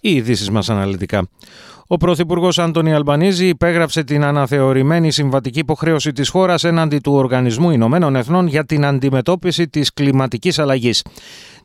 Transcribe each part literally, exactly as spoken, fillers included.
Οι ειδήσεις μας αναλυτικά. Ο Πρωθυπουργός Αντώνη Αλμπανίζι υπέγραψε την αναθεωρημένη συμβατική υποχρέωση της χώρας έναντι του Οργανισμού Ηνωμένων Εθνών για την αντιμετώπιση της κλιματικής αλλαγής.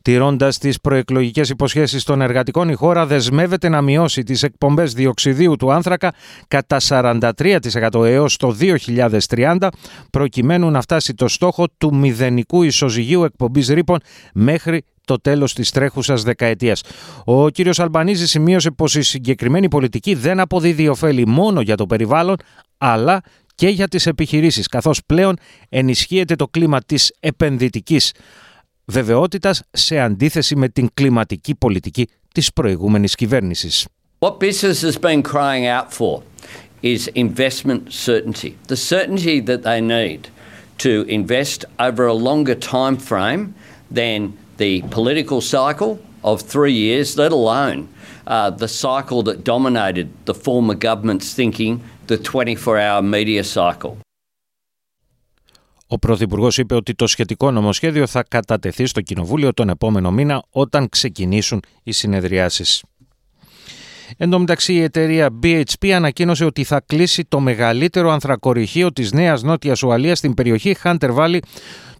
Τηρώντας τις προεκλογικές υποσχέσεις των εργατικών, η χώρα δεσμεύεται να μειώσει τις εκπομπές διοξιδίου του άνθρακα κατά σαράντα τρία τοις εκατό έως το δύο χιλιάδες τριάντα, προκειμένου να φτάσει το στόχο του μηδενικού ισοζυγίου εκπομπής ρήπων μέχρι το τέλος της τρέχουσας δεκαετίας. Ο κ. Αλμπανίζι σημείωσε πως η συγκεκριμένη πολιτική δεν αποδίδει ωφέλη μόνο για το περιβάλλον, αλλά και για τις επιχειρήσεις, καθώς πλέον ενισχύεται το κλίμα της επενδυτικής βεβαιότητας σε αντίθεση με την κλιματική πολιτική της προηγούμενης κυβέρνησης. What business has been crying out for is investment certainty. The certainty that they need to invest over a longer time frame than the political cycle of three years, let alone uh, the cycle that dominated the former government's thinking, the twenty-four hour media cycle. Ο Πρωθυπουργός είπε ότι το σχετικό νομοσχέδιο θα κατατεθεί στο Κοινοβούλιο τον επόμενο μήνα όταν ξεκινήσουν οι συνεδριάσεις. Εν τω μεταξύ, η εταιρεία Μπι Εϊτς Πι ανακοίνωσε ότι θα κλείσει το μεγαλύτερο ανθρακορυχείο της Νέας Νότιας Ουαλίας στην περιοχή Hunter Valley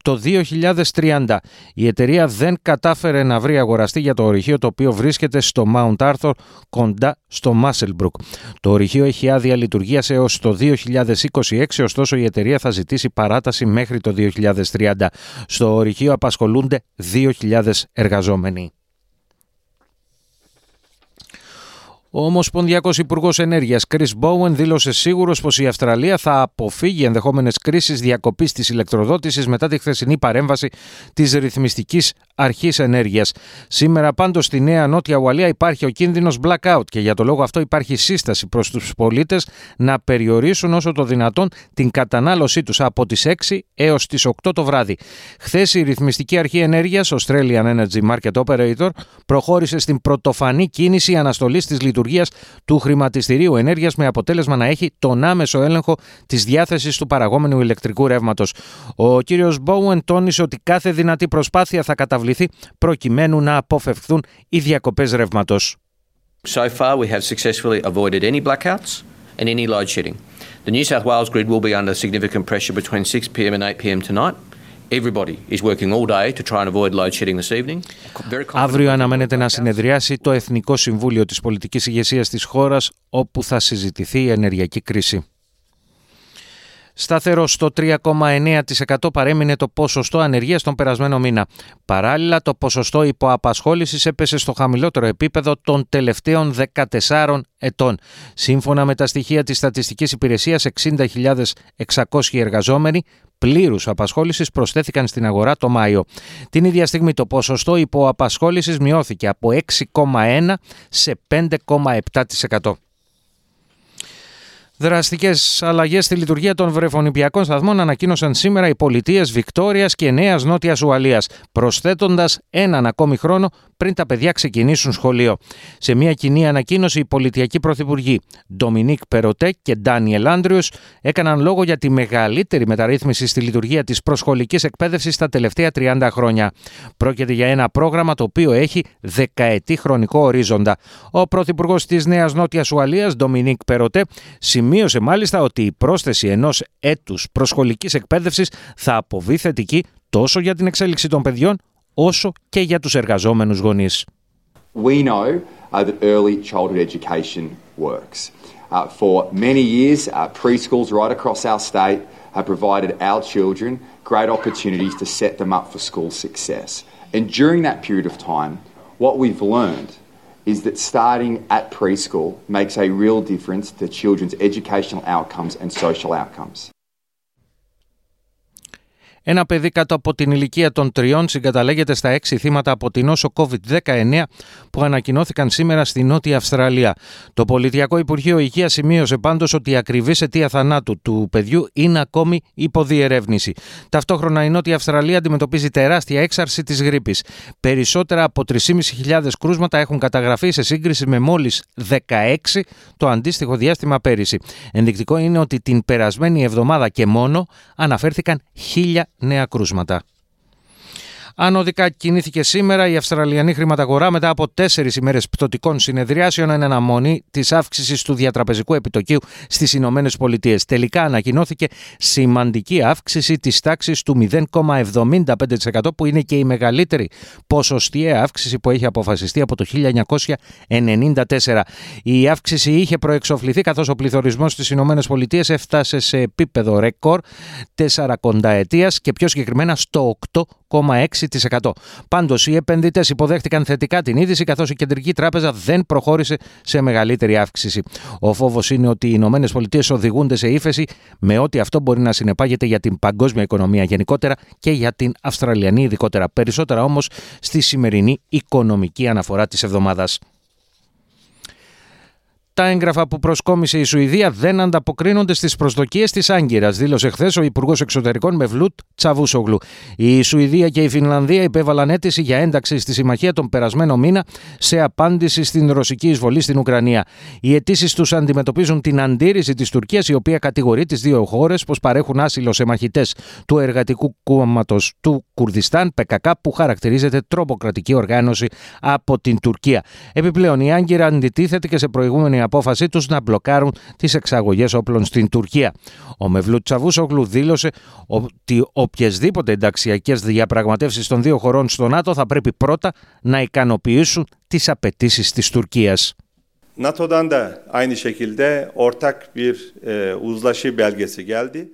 το δύο χιλιάδες τριάντα. Η εταιρεία δεν κατάφερε να βρει αγοραστή για το ορυχείο, το οποίο βρίσκεται στο Mount Arthur κοντά στο Musselbrook. Το ορυχείο έχει άδεια λειτουργίας έως το δύο χιλιάδες είκοσι έξι, ωστόσο η εταιρεία θα ζητήσει παράταση μέχρι το δύο χιλιάδες τριάντα. Στο ορυχείο απασχολούνται δύο χιλιάδες εργαζόμενοι. Ο Ομοσπονδιακός Υπουργός Ενέργειας Κρις Μπόουεν δήλωσε σίγουρος πως η Αυστραλία θα αποφύγει ενδεχόμενες κρίσεις διακοπής της ηλεκτροδότησης μετά τη χθεσινή παρέμβαση της Ρυθμιστικής Αρχής Ενέργειας. Σήμερα πάντως στη Νέα Νότια Ουαλία υπάρχει ο κίνδυνος blackout και για το λόγο αυτό υπάρχει σύσταση προς τους πολίτες να περιορίσουν όσο το δυνατόν την κατανάλωσή τους από τις έξι έως τις οκτώ το βράδυ. Χθες η Ρυθμιστική Αρχή Ενέργειας, Australian Energy Market Operator, προχώρησε στην πρωτοφανή κίνηση αναστολής της λειτουργίας του χρηματιστηρίου ενέργειας με αποτέλεσμα να έχει τον άμεσο έλεγχο της διάθεσης του παραγόμενου ηλεκτρικού ρεύματος. Ο κ. Μπόουεν τόνισε ότι κάθε δυνατή προσπάθεια θα καταβληθεί προκειμένου να αποφευχθούν οι διακοπές ρεύματος. So far we have successfully avoided any blackouts and any load shedding. The New South Wales grid will be under significant pressure between six p.m. and eight p.m. tonight. Everybody is working all day to try and avoid load shedding this evening. Αύριο αναμένεται να συνεδριάσει το Εθνικό Συμβούλιο της Πολιτικής Ηγεσίας της χώρας, όπου θα συζητηθεί η ενεργειακή κρίση. Σταθερό στο τρία κόμμα εννέα τοις εκατό παρέμεινε το ποσοστό ανεργίας τον περασμένο μήνα. Παράλληλα, το ποσοστό υποαπασχόλησης έπεσε στο χαμηλότερο επίπεδο των τελευταίων δεκατεσσάρων ετών. Σύμφωνα με τα στοιχεία της Στατιστικής Υπηρεσίας, εξήντα χιλιάδες εξακόσιοι εργαζόμενοι πλήρους απασχόλησης προσθέθηκαν στην αγορά το Μάιο. Την ίδια στιγμή το ποσοστό υποαπασχόλησης μειώθηκε από έξι κόμμα ένα τοις εκατό σε πέντε κόμμα επτά τοις εκατό. Δραστικές αλλαγές στη λειτουργία των βρεφονιπιακών σταθμών ανακοίνωσαν σήμερα οι πολιτείες Βικτόριας και Νέας Νότιας Ουαλίας, προσθέτοντας έναν ακόμη χρόνο πριν τα παιδιά ξεκινήσουν σχολείο. Σε μια κοινή ανακοίνωση, οι πολιτιακοί πρωθυπουργοί Ντομινίκ Περροτέ και Ντάνιελ Άντριου έκαναν λόγο για τη μεγαλύτερη μεταρρύθμιση στη λειτουργία της προσχολικής εκπαίδευσης τα τελευταία τριάντα χρόνια. Πρόκειται για ένα πρόγραμμα το οποίο έχει δεκαετή χρονικό ορίζοντα. Ο πρωθυπουργός της Νέας Νότιας Ουαλίας, Ντομινίκ Περροτέ, σημείωσε μάλιστα ότι η πρόσθεση ενός έτους προσχολικής εκπαίδευσης θα αποβεί θετική τόσο για την εξέλιξη των παιδιών, όσο και για τους εργαζόμενους γονείς. We know uh, that early childhood education works. Uh, for many years, uh, preschools right across our state have provided our children great opportunities to set them up for school success. And during that period of time, what we've learned is that starting at preschool makes a real difference to children's educational outcomes and social outcomes. Ένα παιδί κάτω από την ηλικία των τριών συγκαταλέγεται στα έξι θύματα από την νόσο κόβιντ δεκαεννέα που ανακοινώθηκαν σήμερα στη Νότια Αυστραλία. Το Πολιτιακό Υπουργείο Υγείας σημείωσε πάντως ότι η ακριβής αιτία θανάτου του παιδιού είναι ακόμη υπό διερεύνηση. Ταυτόχρονα η Νότια Αυστραλία αντιμετωπίζει τεράστια έξαρση της γρίπης. Περισσότερα από τρεις χιλιάδες πεντακόσια κρούσματα έχουν καταγραφεί σε σύγκριση με μόλις δεκαέξι το αντίστοιχο διάστημα πέρυσι. Ενδεικτικό είναι ότι την περασμένη εβδομάδα και μόνο αναφέρθηκαν χίλια νέα κρούσματα. Ανωδικά κινήθηκε σήμερα η Αυστραλιανή χρηματαγορά μετά από τέσσερις ημέρες πτωτικών συνεδριάσεων εν αναμονή της αύξησης του διατραπεζικού επιτοκίου στις Ηνωμένες Πολιτείες. Τελικά ανακοινώθηκε σημαντική αύξηση της τάξης του μηδέν κόμμα εβδομήντα πέντε τοις εκατό που είναι και η μεγαλύτερη ποσοστιαία αύξηση που έχει αποφασιστεί από το χίλια εννιακόσια ενενήντα τέσσερα. Η αύξηση είχε προεξοφληθεί καθώς ο πληθωρισμός στις Ηνωμένες Πολιτείες έφτασε σε επίπεδο ρεκόρ τεσσαρακονταετίας και πιο συγκεκριμένα στο οκτώ κόμμα έξι τοις εκατό. Πάντως, οι επενδυτές υποδέχτηκαν θετικά την είδηση, καθώς η Κεντρική Τράπεζα δεν προχώρησε σε μεγαλύτερη αύξηση. Ο φόβος είναι ότι οι Ηνωμένες Πολιτείες οδηγούνται σε ύφεση, με ό,τι αυτό μπορεί να συνεπάγεται για την παγκόσμια οικονομία γενικότερα και για την Αυστραλιανή ειδικότερα. Περισσότερα όμως στη σημερινή οικονομική αναφορά της εβδομάδας. Τα έγγραφα που προσκόμισε η Σουηδία δεν ανταποκρίνονται στις προσδοκίες της Άγκυρας, δήλωσε χθες ο Υπουργός Εξωτερικών Μευλούτ Τσαβούσογλου. Η Σουηδία και η Φινλανδία υπέβαλαν αίτηση για ένταξη στη συμμαχία τον περασμένο μήνα σε απάντηση στην ρωσική εισβολή στην Ουκρανία. Οι αιτήσεις τους αντιμετωπίζουν την αντίρρηση της Τουρκίας, η οποία κατηγορεί τις δύο χώρες πως παρέχουν άσυλο σε μαχητές του Εργατικού Κόμματος του Κουρδιστάν, Π Κ Κ, που χαρακτηρίζεται τρομοκρατική οργάνωση από την Τουρκία. Επιπλέον, η Άγκυρα αντιτίθεται και σε προηγούμενη απόφασή τους να μπλοκάρουν τις εξαγωγές όπλων στην Τουρκία. Ο Μευλούτ Τσαβούσογλου δήλωσε ότι οποιασδήποτε ενταξιακές διαπραγματεύσεις των δύο χωρών στο ΝΑΤΟ θα πρέπει πρώτα να ικανοποιήσουν τις απαιτήσεις της Τουρκίας. NATO'dan da aynı şekilde ortak bir uzlaşı belgesi geldi.